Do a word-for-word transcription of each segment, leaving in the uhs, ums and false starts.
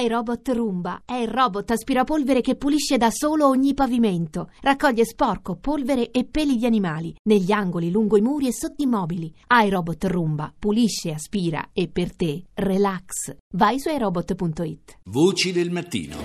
iRobot Roomba è il robot aspirapolvere che pulisce da solo ogni pavimento. Raccoglie sporco, polvere e peli di animali negli angoli, lungo i muri e sotto i mobili. iRobot Roomba pulisce, aspira e per te relax. Vai su i robot punto it. Voci del mattino.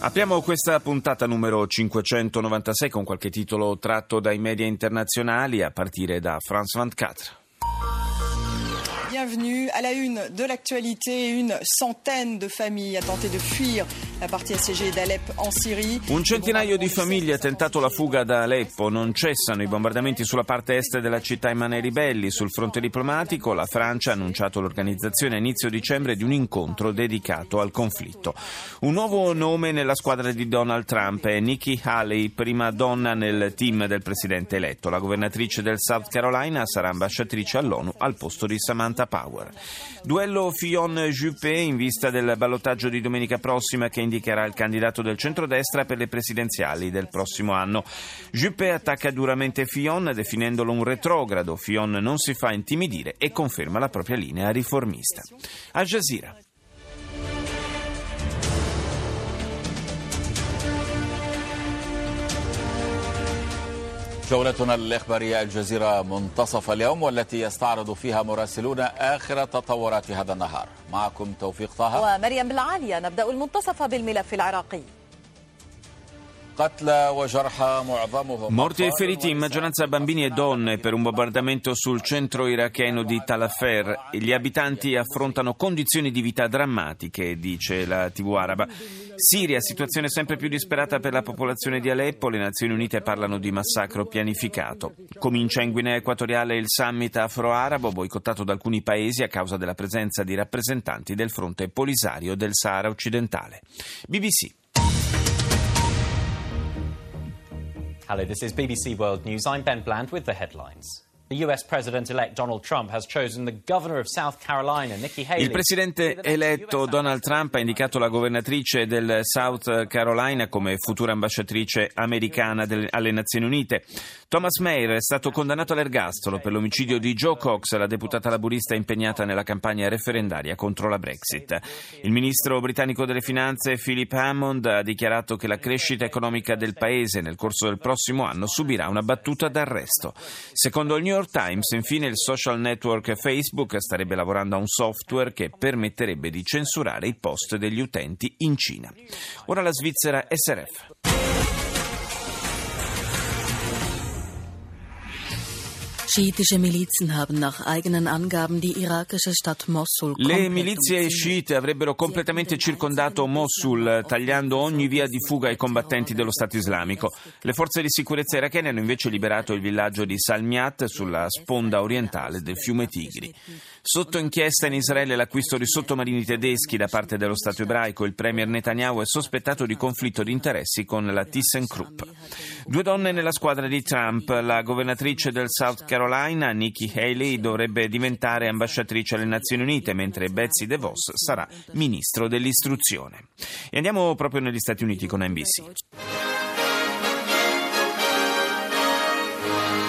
Apriamo questa puntata numero cinquecentonovantasei con qualche titolo tratto dai media internazionali, a partire da France ventiquattro. Bienvenue à la une de l'actualité. Une centaine de familles a tenté de fuir la partie assiégée d'Aleppo en Syrie. Un centinaio di famiglie ha tentato la fuga da Aleppo. Non cessano i bombardamenti sulla parte est della città in mano ai ribelli. Sul fronte diplomatico, la Francia ha annunciato l'organizzazione a inizio dicembre di un incontro dedicato al conflitto. Un nuovo nome nella squadra di Donald Trump è Nikki Haley, prima donna nel team del presidente eletto. La governatrice del South Carolina sarà ambasciatrice all'ONU al posto di Samantha Power. Duello Fillon-Juppé in vista del ballottaggio di domenica prossima, che indicherà il candidato del centrodestra per le presidenziali del prossimo anno. Juppé attacca duramente Fillon, definendolo un retrogrado. Fillon non si fa intimidire e conferma la propria linea riformista. Al Jazeera. جولتنا الإخبارية الجزيرة منتصف اليوم والتي يستعرض فيها مراسلونا آخر تطورات هذا النهار. معكم توفيق طه ومريم بالعالية. نبدأ المنتصف بالملف العراقي. Morti e feriti, in maggioranza bambini e donne, per un bombardamento sul centro iracheno di Tal Afar. Gli abitanti affrontano condizioni di vita drammatiche, dice la tivù araba. Siria, situazione sempre più disperata per la popolazione di Aleppo. Le Nazioni Unite parlano di massacro pianificato. Comincia in Guinea Equatoriale il summit afro-arabo, boicottato da alcuni paesi a causa della presenza di rappresentanti del fronte polisario del Sahara occidentale. B B C. Hello, this is B B C World News. I'm Ben Bland with the headlines. The U S President-elect Donald Trump has chosen the governor of South Carolina, Nikki Haley. Il presidente eletto Donald Trump ha indicato la governatrice del South Carolina come futura ambasciatrice americana alle Nazioni Unite. Thomas Mayer è stato condannato all'ergastolo per l'omicidio di Joe Cox, la deputata laburista impegnata nella campagna referendaria contro la Brexit. Il ministro britannico delle Finanze, Philip Hammond, ha dichiarato che la crescita economica del paese nel corso del prossimo anno subirà una battuta d'arresto. Secondo il New Times, infine, il social network Facebook starebbe lavorando a un software che permetterebbe di censurare i post degli utenti in Cina. Ora la Svizzera S R F. Le milizie sciite avrebbero completamente circondato Mosul, tagliando ogni via di fuga ai combattenti dello Stato islamico. Le forze di sicurezza irachene hanno invece liberato il villaggio di Salmiat, sulla sponda orientale del fiume Tigri. Sotto inchiesta in Israele l'acquisto di sottomarini tedeschi da parte dello Stato ebraico. Il premier Netanyahu è sospettato di conflitto di interessi con la ThyssenKrupp. Due donne nella squadra di Trump. La governatrice del South Carolina Carolina, Nikki Haley, dovrebbe diventare ambasciatrice alle Nazioni Unite, mentre Betsy DeVos sarà ministro dell'istruzione. E andiamo proprio negli Stati Uniti con N B C.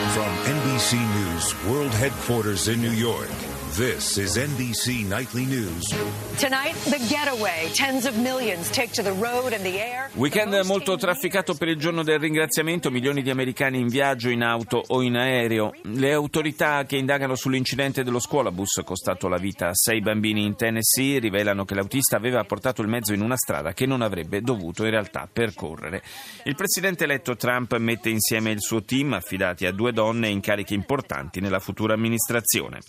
From N B C News World Headquarters in New York. This is N B C Nightly News. Tonight the getaway, tens of millions take to the road and the air. Weekend molto trafficato per il giorno del ringraziamento, milioni di americani in viaggio in auto o in aereo. Le autorità che indagano sull'incidente dello scuolabus costato la vita a sei bambini in Tennessee rivelano che l'autista aveva portato il mezzo in una strada che non avrebbe dovuto in realtà percorrere. Il presidente eletto Trump mette insieme il suo team, affidati a due donne in cariche importanti nella futura amministrazione.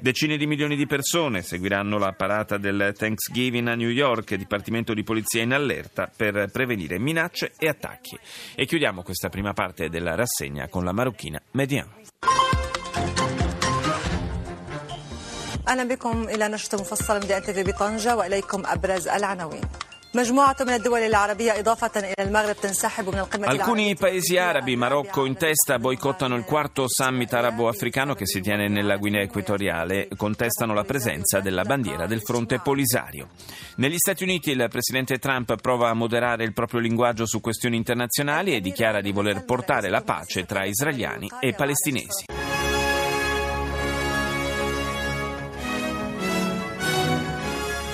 Decine di milioni di persone seguiranno la parata del Thanksgiving a New York, Dipartimento di Polizia in allerta per prevenire minacce e attacchi. E chiudiamo questa prima parte della rassegna con la marocchina Mayadin. Alcuni paesi arabi, Marocco in testa, boicottano il quarto summit arabo-africano che si tiene nella Guinea Equatoriale. Contestano la presenza della bandiera del fronte polisario. Negli Stati Uniti il presidente Trump prova a moderare il proprio linguaggio su questioni internazionali e dichiara di voler portare la pace tra israeliani e palestinesi.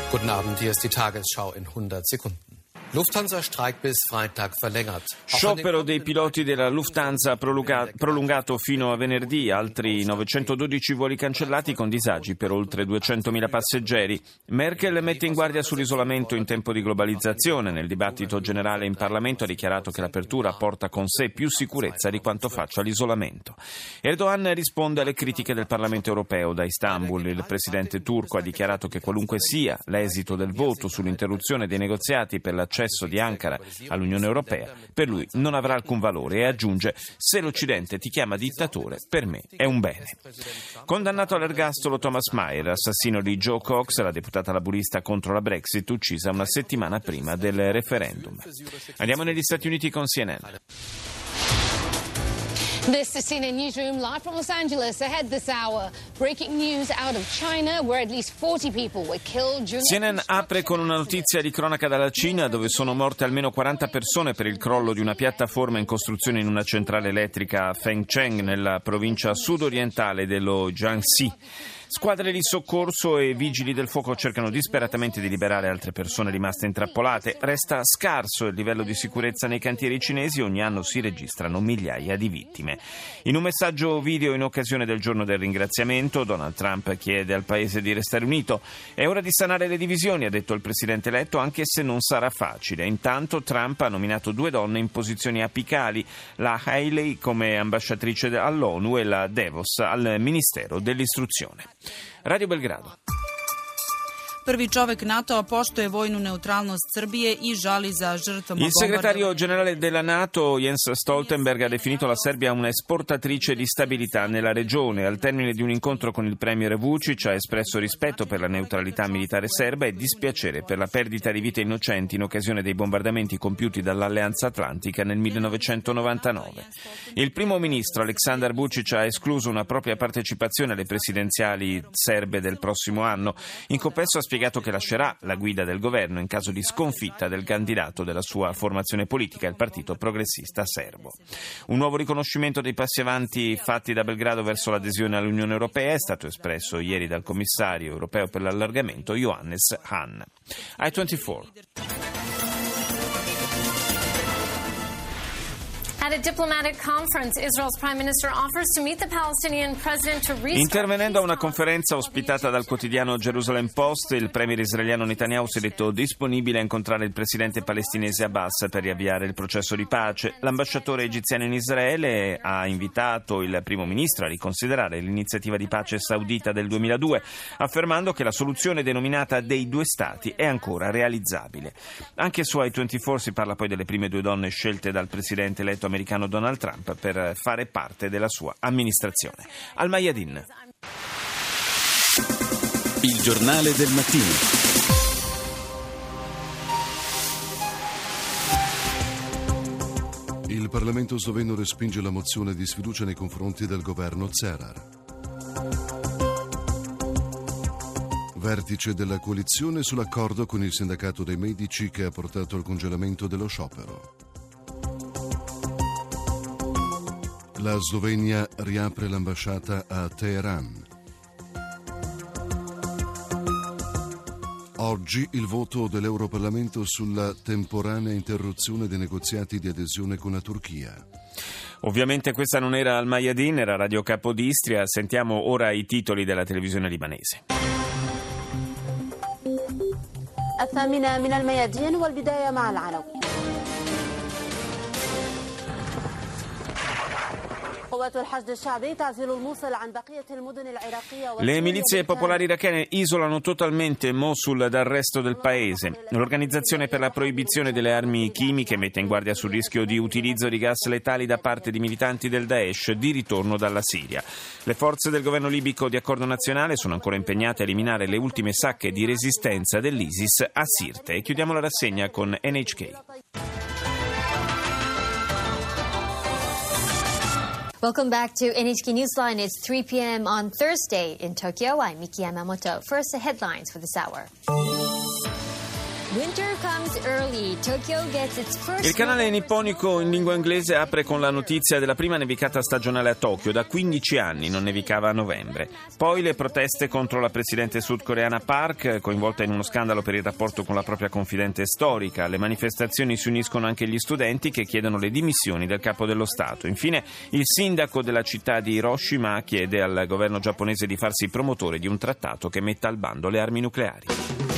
Guten Guten Abend, hier ist die Tagesschau in hundert Sekunden. Lufthansa Streik bis Freitag verlängert. Sciopero dei piloti della Lufthansa prolunga- prolungato fino a venerdì, altri novecentododici voli cancellati con disagi per oltre duecentomila passeggeri. Merkel mette in guardia sull'isolamento in tempo di globalizzazione. Nel dibattito generale in Parlamento ha dichiarato che l'apertura porta con sé più sicurezza di quanto faccia l'isolamento. Erdogan risponde alle critiche del Parlamento europeo da Istanbul. Il presidente turco ha dichiarato che qualunque sia l'esito del voto sull'interruzione dei negoziati per la l'accesso di Ankara all'Unione Europea per lui non avrà alcun valore, e aggiunge: se l'Occidente ti chiama dittatore, per me è un bene. Condannato all'ergastolo Thomas Mayer, assassino di Joe Cox, la deputata laburista contro la Brexit, uccisa una settimana prima del referendum. Andiamo negli Stati Uniti con C N N. This is C N N Newsroom, live from Los Angeles, ahead this hour. Breaking news out of China, where at least forty people were killed during... C N N apre con una notizia di cronaca dalla Cina, dove sono morte almeno quaranta persone per il crollo di una piattaforma in costruzione in una centrale elettrica a Fengcheng, nella provincia sudorientale dello Jiangxi. Squadre di soccorso e vigili del fuoco cercano disperatamente di liberare altre persone rimaste intrappolate. Resta scarso il livello di sicurezza nei cantieri cinesi, ogni anno si registrano migliaia di vittime. In un messaggio video in occasione del giorno del ringraziamento, Donald Trump chiede al paese di restare unito. È ora di sanare le divisioni, ha detto il presidente eletto, anche se non sarà facile. Intanto Trump ha nominato due donne in posizioni apicali, la Haley come ambasciatrice all'ONU e la DeVos al Ministero dell'Istruzione. Radio Belgrado. Prvi čovek NATO-a poštuje vojnu neutralnost Srbije i žali za žrtvama. Il segretario generale della NATO, Jens Stoltenberg, ha definito la Serbia una esportatrice di stabilità nella regione. Al termine di un incontro con il premier Vucic ha espresso rispetto per la neutralità militare serba e dispiacere per la perdita di vite innocenti in occasione dei bombardamenti compiuti dall'Alleanza Atlantica nel millenovecentonovantanove. Il primo ministro Aleksandar Vucic ha escluso una propria partecipazione alle presidenziali serbe del prossimo anno. In compenso ha spiegato spiegato che lascerà la guida del governo in caso di sconfitta del candidato della sua formazione politica, il Partito Progressista Serbo. Un nuovo riconoscimento dei passi avanti fatti da Belgrado verso l'adesione all'Unione Europea è stato espresso ieri dal commissario europeo per l'allargamento Johannes Hahn. I ventiquattro. Intervenendo a una conferenza ospitata dal quotidiano Jerusalem Post, il premier israeliano Netanyahu si è detto disponibile a incontrare il presidente palestinese Abbas per riavviare il processo di pace. L'ambasciatore egiziano in Israele ha invitato il primo ministro a riconsiderare l'iniziativa di pace saudita del duemiladue, affermando che la soluzione denominata dei due stati è ancora realizzabile. Anche su I ventiquattro si parla poi delle prime due donne scelte dal presidente eletto americano Donald Trump per fare parte della sua amministrazione. Al Mayadin. Il giornale del mattino. Il Parlamento sloveno respinge la mozione di sfiducia nei confronti del governo Cerar. Vertice della coalizione sull'accordo con il sindacato dei medici che ha portato al congelamento dello sciopero. La Slovenia riapre l'ambasciata a Teheran. Oggi il voto dell'Europarlamento sulla temporanea interruzione dei negoziati di adesione con la Turchia. Ovviamente questa non era Al Mayadin, era Radio Capodistria. Sentiamo ora i titoli della televisione libanese. الثامنة من الميادين والبداية مع العناوين. Le milizie popolari irachene isolano totalmente Mosul dal resto del paese. L'Organizzazione per la proibizione delle armi chimiche mette in guardia sul rischio di utilizzo di gas letali da parte di militanti del Daesh di ritorno dalla Siria. Le forze del governo libico di accordo nazionale sono ancora impegnate a eliminare le ultime sacche di resistenza dell'ISIS a Sirte. E chiudiamo la rassegna con N H K. Welcome back to N H K Newsline. It's three p.m. on Thursday. In Tokyo, I'm Miki Yamamoto. First, the headlines for this hour. Il canale nipponico in lingua inglese apre con la notizia della prima nevicata stagionale a Tokyo. Da quindici anni non nevicava a novembre. Poi le proteste contro la presidente sudcoreana Park, coinvolta in uno scandalo per il rapporto con la propria confidente storica. Alle manifestazioni si uniscono anche gli studenti che chiedono le dimissioni del capo dello Stato. Infine, il sindaco della città di Hiroshima chiede al governo giapponese di farsi promotore di un trattato che metta al bando le armi nucleari.